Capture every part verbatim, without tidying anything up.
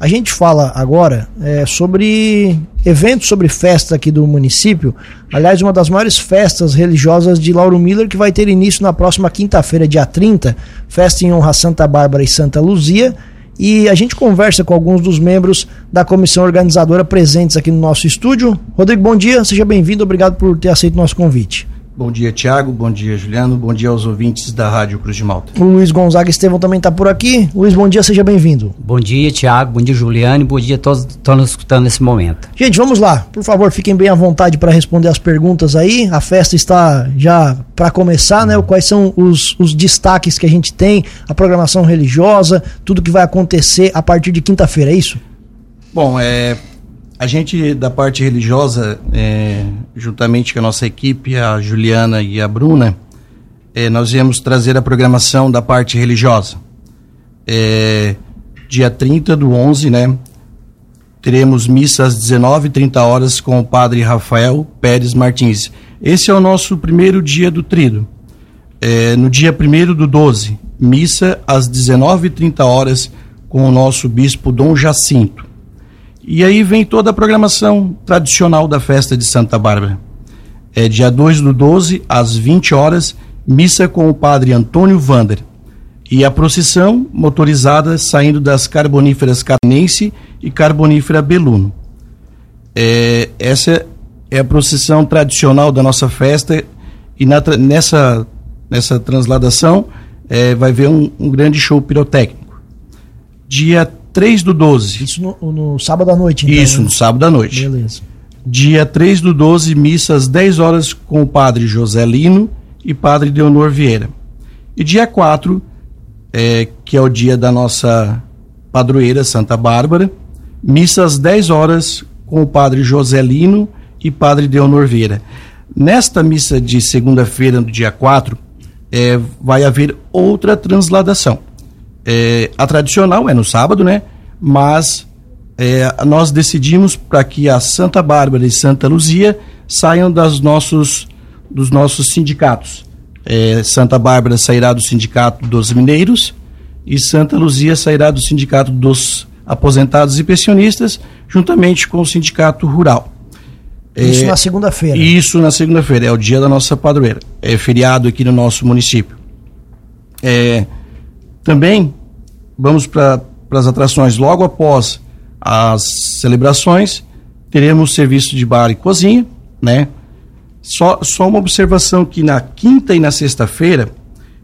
A gente fala agora é, sobre eventos, sobre festas aqui do município. Aliás, uma das maiores festas religiosas de Lauro Müller, que vai ter início na próxima quinta-feira, dia trinta, festa em honra a Santa Bárbara e Santa Luzia. E a gente conversa com alguns dos membros da comissão organizadora presentes aqui no nosso estúdio. Rodrigo, bom dia, seja bem-vindo, obrigado por ter aceito o nosso convite. Bom dia, Tiago, bom dia, Juliano, bom dia aos ouvintes da Rádio Cruz de Malta. O Luiz Gonzaga Estevão também está por aqui. Luiz, bom dia, seja bem-vindo. Bom dia, Tiago, bom dia, Juliano, bom dia a todos que estão nos escutando nesse momento. Gente, vamos lá, por favor, fiquem bem à vontade para responder as perguntas aí. A festa está já para começar, né? Quais são os, os destaques que a gente tem, a programação religiosa, tudo que vai acontecer a partir de quinta-feira, é isso? Bom, é... a gente, da parte religiosa, é, juntamente com a nossa equipe, a Juliana e a Bruna, é, nós viemos trazer a programação da parte religiosa. É, dia trinta do onze, né, teremos missa às dezenove e trinta horas com o padre Rafael Pérez Martins. Esse é o nosso primeiro dia do trido. É, no dia primeiro do doze, missa às dezenove e trinta horas com o nosso bispo Dom Jacinto. E aí vem toda a programação tradicional da festa de Santa Bárbara. É dia dois do doze, às vinte horas, missa com o padre Antônio Vander. E a procissão motorizada saindo das carboníferas Carnense e carbonífera Beluno. É, essa é a procissão tradicional da nossa festa. E na, nessa, nessa transladação é, vai haver um, um grande show pirotécnico. Dia três do doze. Isso no, no sábado à noite, então. Isso, né? No sábado à noite. Beleza. Dia três do doze, missa às dez horas com o padre Joselino e padre Deonor Vieira. E dia quatro, é, que é o dia da nossa padroeira, Santa Bárbara, missa às dez horas com o padre Joselino e padre Deonor Vieira. Nesta missa de segunda-feira, no dia quatro, é, vai haver outra transladação. É, a tradicional é no sábado, né? Mas é, nós decidimos para que a Santa Bárbara e Santa Luzia saiam das nossos, dos nossos sindicatos. É, Santa Bárbara sairá do sindicato dos mineiros e Santa Luzia sairá do sindicato dos aposentados e pensionistas, juntamente com o sindicato rural. Isso é, na segunda-feira. Isso na segunda-feira, é o dia da nossa padroeira. É feriado aqui no nosso município. É, também... Vamos para as atrações. Logo após as celebrações, teremos serviço de bar e cozinha, né? Só, só uma observação que na quinta e na sexta-feira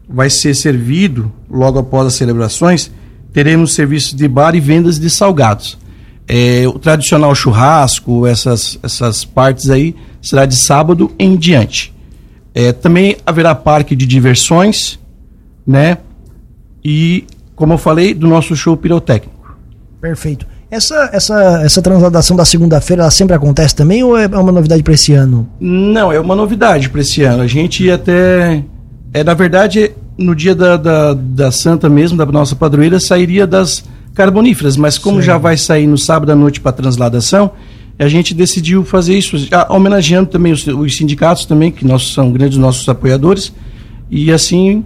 vai ser servido, logo após as celebrações, teremos serviço de bar e vendas de salgados. É, o tradicional churrasco, essas, essas partes aí, será de sábado em diante. É, também haverá parque de diversões, né? E... como eu falei, do nosso show pirotécnico. Perfeito. Essa, essa, essa transladação da segunda-feira, ela sempre acontece também ou é uma novidade para esse ano? Não, é uma novidade para esse ano. A gente até... É, na verdade, no dia da, da, da Santa mesmo, da nossa padroeira, sairia das carboníferas, mas como Sim. já vai sair no sábado à noite para transladação, a gente decidiu fazer isso, já homenageando também os, os sindicatos também, que nós, são grandes nossos apoiadores, e assim...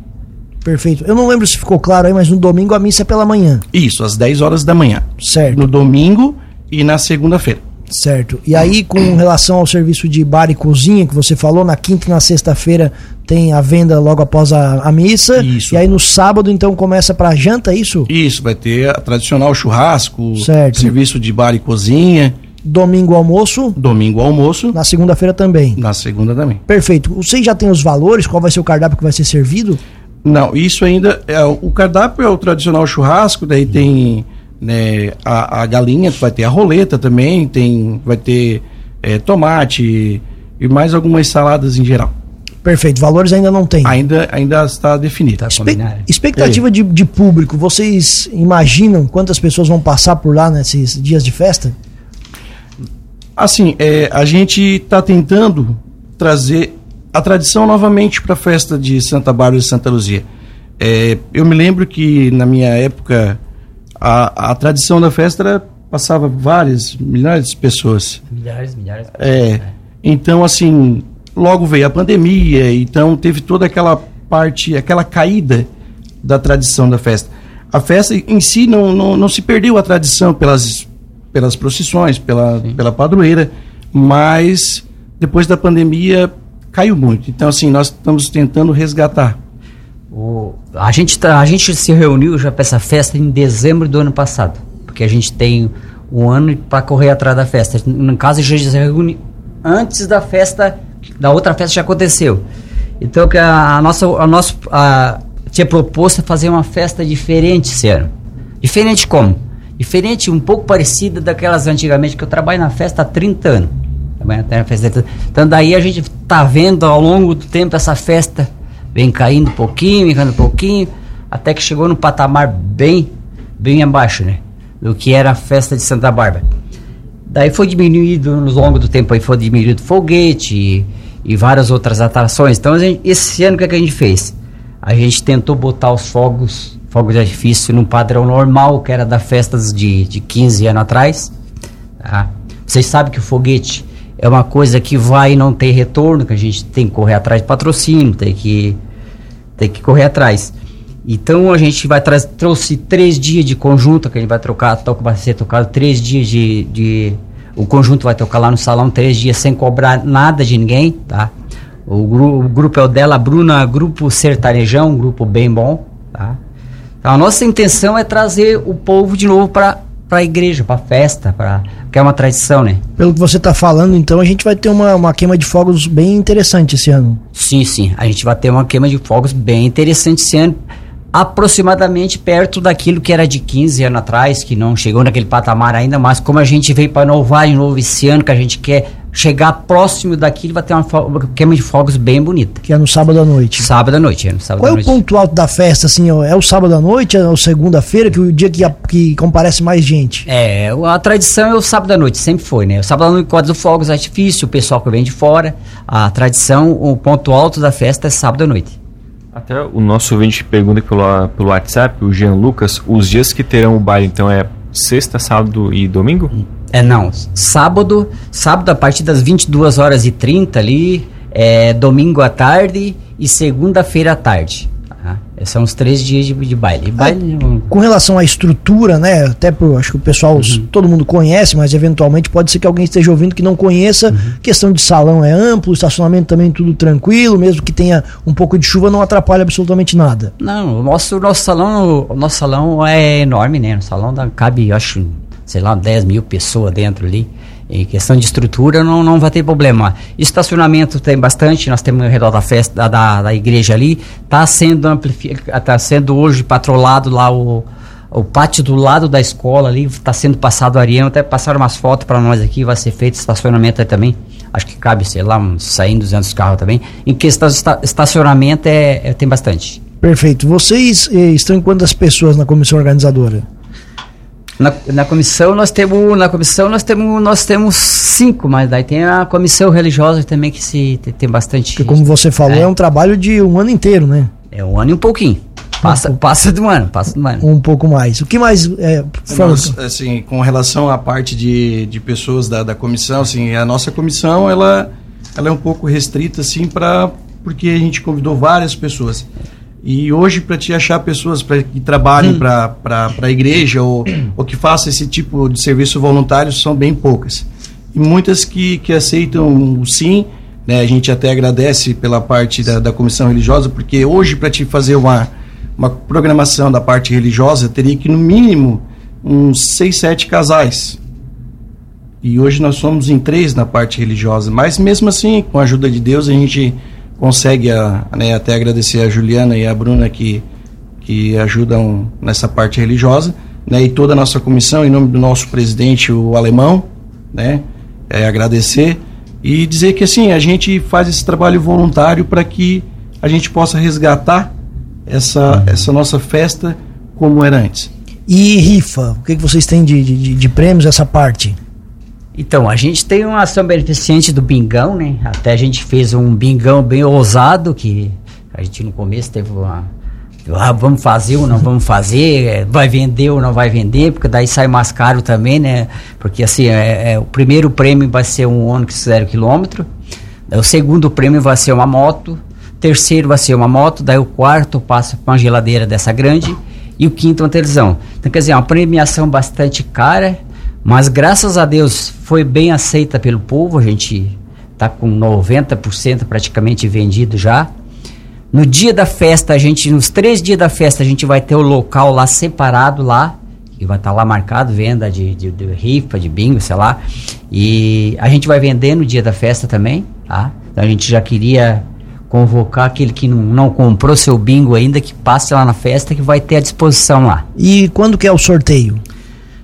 Perfeito. Eu não lembro se ficou claro aí, mas no domingo a missa é pela manhã. Isso, às dez horas da manhã. Certo. No domingo e na segunda-feira. Certo. E aí, com relação ao serviço de bar e cozinha que você falou, na quinta e na sexta-feira tem a venda logo após a, a missa. Isso. E aí no sábado, então, começa para janta, é isso? Isso, vai ter a tradicional churrasco, certo. Serviço de bar e cozinha. Domingo almoço. Domingo almoço. Na segunda-feira também. Na segunda também. Perfeito. Vocês já têm os valores? Qual vai ser o cardápio que vai ser servido? Não, isso ainda, é, o cardápio é o tradicional churrasco, daí tem, né, a, a galinha, vai ter a roleta também, tem, vai ter é, tomate e mais algumas saladas em geral. Perfeito, valores ainda não tem. Ainda, ainda está definido. Tá, Espe- expectativa de, de público, vocês imaginam quantas pessoas vão passar por lá nesses dias de festa? Assim, é, a gente está tentando trazer... a tradição novamente para a festa de Santa Bárbara e Santa Luzia. É, eu me lembro que na minha época a, a tradição da festa era, passava várias, milhares de pessoas. Milhares, milhares de pessoas. É, né? Então, assim, logo veio a pandemia, então teve toda aquela parte, aquela caída da tradição da festa. a festa em si não, não, não se perdeu a tradição pelas, pelas procissões, pela, pela padroeira, mas depois da pandemia caiu muito. Então, assim, nós estamos tentando resgatar. O, a, gente tá, a gente se reuniu já para essa festa em dezembro do ano passado, porque a gente tem um ano para correr atrás da festa. No caso, a gente se reúne antes da festa, da outra festa já aconteceu. Então, que a, a nossa... A nossa a, tinha proposto fazer uma festa diferente esse ano. Diferente como? Diferente, um pouco parecida daquelas antigamente, que eu trabalho na festa há trinta anos. Trabalho na festa há trinta anos. Então daí a gente tá vendo ao longo do tempo essa festa vem caindo um pouquinho, vem caindo um pouquinho, até que chegou num patamar bem, bem abaixo, né? Do que era a festa de Santa Bárbara. Daí foi diminuído no longo do tempo, aí foi diminuído foguete e, e várias outras atrações. Então a gente, esse ano o que, é que a gente fez? A gente tentou botar os fogos, fogos de artifício num padrão normal, que era da festa de, de quinze anos atrás. Tá? Vocês sabem que o foguete é uma coisa que vai e não tem retorno, que a gente tem que correr atrás de patrocínio, tem que, tem que correr atrás. Então a gente vai tra- trouxe três dias de conjunto, que a gente vai trocar, toca, vai ser tocado três dias de, de... O conjunto vai tocar lá no salão três dias sem cobrar nada de ninguém, tá? O, gru, o grupo é o dela, a Bruna, grupo Sertarejão, um grupo bem bom, tá? Então, a nossa intenção é trazer o povo de novo para a igreja, para a festa, pra, que é uma tradição, né? Pelo que você está falando, então, a gente vai ter uma, uma queima de fogos bem interessante esse ano. Sim, sim, a gente vai ter uma queima de fogos bem interessante esse ano, aproximadamente perto daquilo que era de quinze anos atrás, que não chegou naquele patamar ainda, mas como a gente veio para inovar de novo esse ano, que a gente quer chegar próximo daquilo, vai ter uma, fo- uma queima de fogos bem bonita. Que é no sábado à noite. Sábado à noite, é no sábado à noite. Qual é o ponto alto da festa, assim, ó, é o sábado à noite, é o segunda-feira, que é o dia que, a, que comparece mais gente? É, a tradição é o sábado à noite, sempre foi, né? O sábado à noite, quadro dos fogos, artifício, o pessoal que vem de fora, a tradição, o ponto alto da festa é sábado à noite. Até o nosso ouvinte pergunta pelo, pelo WhatsApp, o Jean Lucas, os dias que terão o baile, então, é sexta, sábado e domingo? É, não. Sábado, sábado a partir das vinte e duas horas e trinta ali, é, domingo à tarde e segunda-feira à tarde. Uhum. São os três dias de, de baile. baile ah, um... Com relação à estrutura, né? Até pro, acho que o pessoal, uhum. todo mundo conhece, mas eventualmente pode ser que alguém esteja ouvindo que não conheça. Uhum. Questão de salão é amplo, estacionamento também tudo tranquilo, mesmo que tenha um pouco de chuva, não atrapalha absolutamente nada. Não, o nosso, nosso salão, o nosso salão é enorme, né? O salão da, cabe, acho, sei lá, dez mil pessoas dentro ali. Em questão de estrutura, não, não vai ter problema. Estacionamento tem bastante, nós temos ao redor da festa, da, da igreja ali, está sendo, amplifi- tá sendo hoje patrolado lá o, o pátio do lado da escola ali, está sendo passado ariano, até passaram umas fotos para nós aqui, vai ser feito estacionamento aí também, acho que cabe, sei lá, uns cem, duzentos carros também. Em questão de esta- estacionamento, é, é, tem bastante. Perfeito. Vocês eh, estão em quantas pessoas na comissão organizadora? Na, na comissão nós temos na comissão nós temos nós temos cinco, mas daí tem a comissão religiosa também que se tem, tem bastante. Porque como você falou, é. é um trabalho de um ano inteiro, né? É um ano e um pouquinho. Passa, um passa do ano, passa do ano. Um pouco mais. O que mais é, nós, assim, com relação à parte de, de pessoas da, da comissão, assim, a nossa comissão ela, ela é um pouco restrita, assim, para porque a gente convidou várias pessoas. E hoje, para te achar pessoas pra, que trabalhem hum. para a igreja ou, ou que façam esse tipo de serviço voluntário, são bem poucas. E muitas que, que aceitam o sim, né? A gente até agradece pela parte da, da comissão religiosa, porque hoje, para te fazer uma, uma programação da parte religiosa, teria que, no mínimo, uns seis, sete casais. E hoje nós somos em três na parte religiosa, mas mesmo assim, com a ajuda de Deus, a gente... consegue, a, né, até agradecer a Juliana e a Bruna que, que ajudam nessa parte religiosa, né, e toda a nossa comissão, em nome do nosso presidente, o Alemão, né, é agradecer e dizer que, assim, a gente faz esse trabalho voluntário para que a gente possa resgatar essa, essa nossa festa como era antes. E rifa, o que, que vocês têm de, de, de prêmios essa parte? Então, a gente tem uma ação beneficente do bingão, né? Até a gente fez um bingão bem ousado, que a gente no começo teve uma... Ah, vamos fazer ou não vamos fazer, vai vender ou não vai vender, porque daí sai mais caro também, né? Porque, assim, é, é, o primeiro prêmio vai ser um Onix zero quilômetro, o segundo prêmio vai ser uma moto, o terceiro vai ser uma moto, daí o quarto passa para uma geladeira dessa grande, e o quinto uma televisão. Então, quer dizer, uma premiação bastante cara, mas graças a Deus foi bem aceita pelo povo. A gente está com noventa por cento praticamente vendido já. No dia da festa, a gente, nos três dias da festa, a gente vai ter o local lá separado lá, que vai estar tá lá marcado, venda de, de, de rifa, de bingo, sei lá. E a gente vai vender no dia da festa também, tá? Então a gente já queria convocar aquele que não, não comprou seu bingo ainda, que passe lá na festa, que vai ter à disposição lá. E quando que é o sorteio?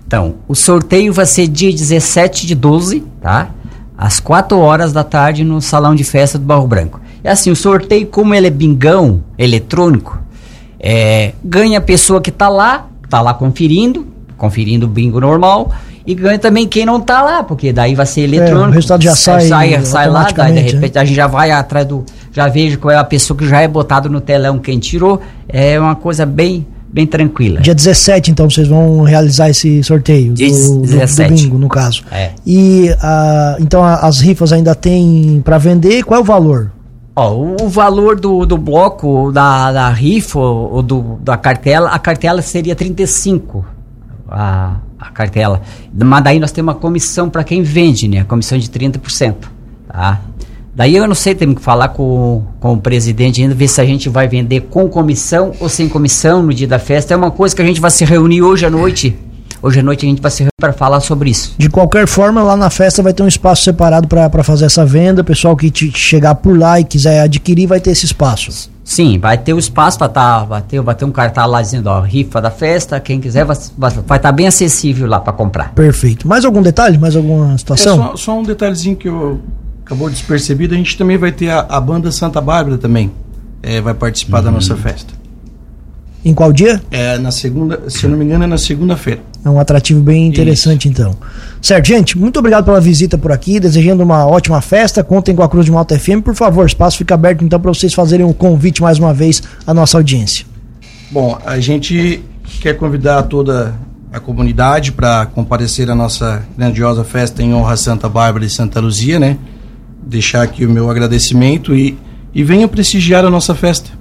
Então, o sorteio vai ser dia dezessete de doze, tá? Às quatro horas da tarde, no salão de festa do Barro Branco. É assim, o sorteio, como ele é bingão eletrônico, é, ganha a pessoa que tá lá, tá lá conferindo, conferindo o bingo normal, e ganha também quem não tá lá, porque daí vai ser eletrônico. É, o resultado já sai, sai, sai lá, daí de repente, né? A gente já vai atrás do, já vejo qual é a pessoa que já é botado no telão, quem tirou. É uma coisa bem, bem tranquila. Dia dezessete, então, vocês vão realizar esse sorteio do, dezessete. Do, do bingo, no caso. É. E a, então a, as rifas ainda tem para vender, qual é o valor? Ó, o valor do, do bloco, da, da rifa ou do, da cartela, a cartela seria trinta e cinco, a, a cartela. Mas daí nós temos uma comissão para quem vende, né? A comissão de trinta por cento, tá? Daí eu não sei, temos que falar com, com o presidente ainda, ver se a gente vai vender com comissão ou sem comissão no dia da festa. É uma coisa que a gente vai se reunir hoje à noite. Hoje à noite a gente vai se reunir para falar sobre isso. De qualquer forma, lá na festa vai ter um espaço separado para fazer essa venda. O pessoal que te chegar por lá e quiser adquirir vai ter esse espaço. Sim, vai ter o espaço para tá, vai ter, vai ter um cartaz lá dizendo, ó, rifa da festa, quem quiser vai estar tá bem acessível lá para comprar. Perfeito. Mais algum detalhe? Mais alguma situação? É só, só um detalhezinho que eu, acabou despercebido. A gente também vai ter a, a banda Santa Bárbara também, é, vai participar hum. da nossa festa. Em qual dia? É na segunda, se eu não me engano, é na segunda-feira. É um atrativo bem interessante, isso. Então. Certo, gente, muito obrigado pela visita por aqui, desejando uma ótima festa, contem com a Cruz de Malta F M, por favor, o espaço fica aberto, então, para vocês fazerem um convite mais uma vez à nossa audiência. Bom, a gente quer convidar toda a comunidade para comparecer à nossa grandiosa festa em honra a Santa Bárbara e Santa Luzia, né? Deixar aqui o meu agradecimento e, e venham prestigiar a nossa festa.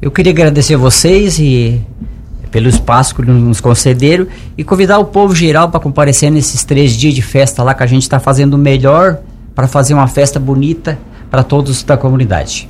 Eu queria agradecer a vocês e pelo espaço que nos concederam e convidar o povo geral para comparecer nesses três dias de festa lá, que a gente está fazendo o melhor para fazer uma festa bonita para todos da comunidade.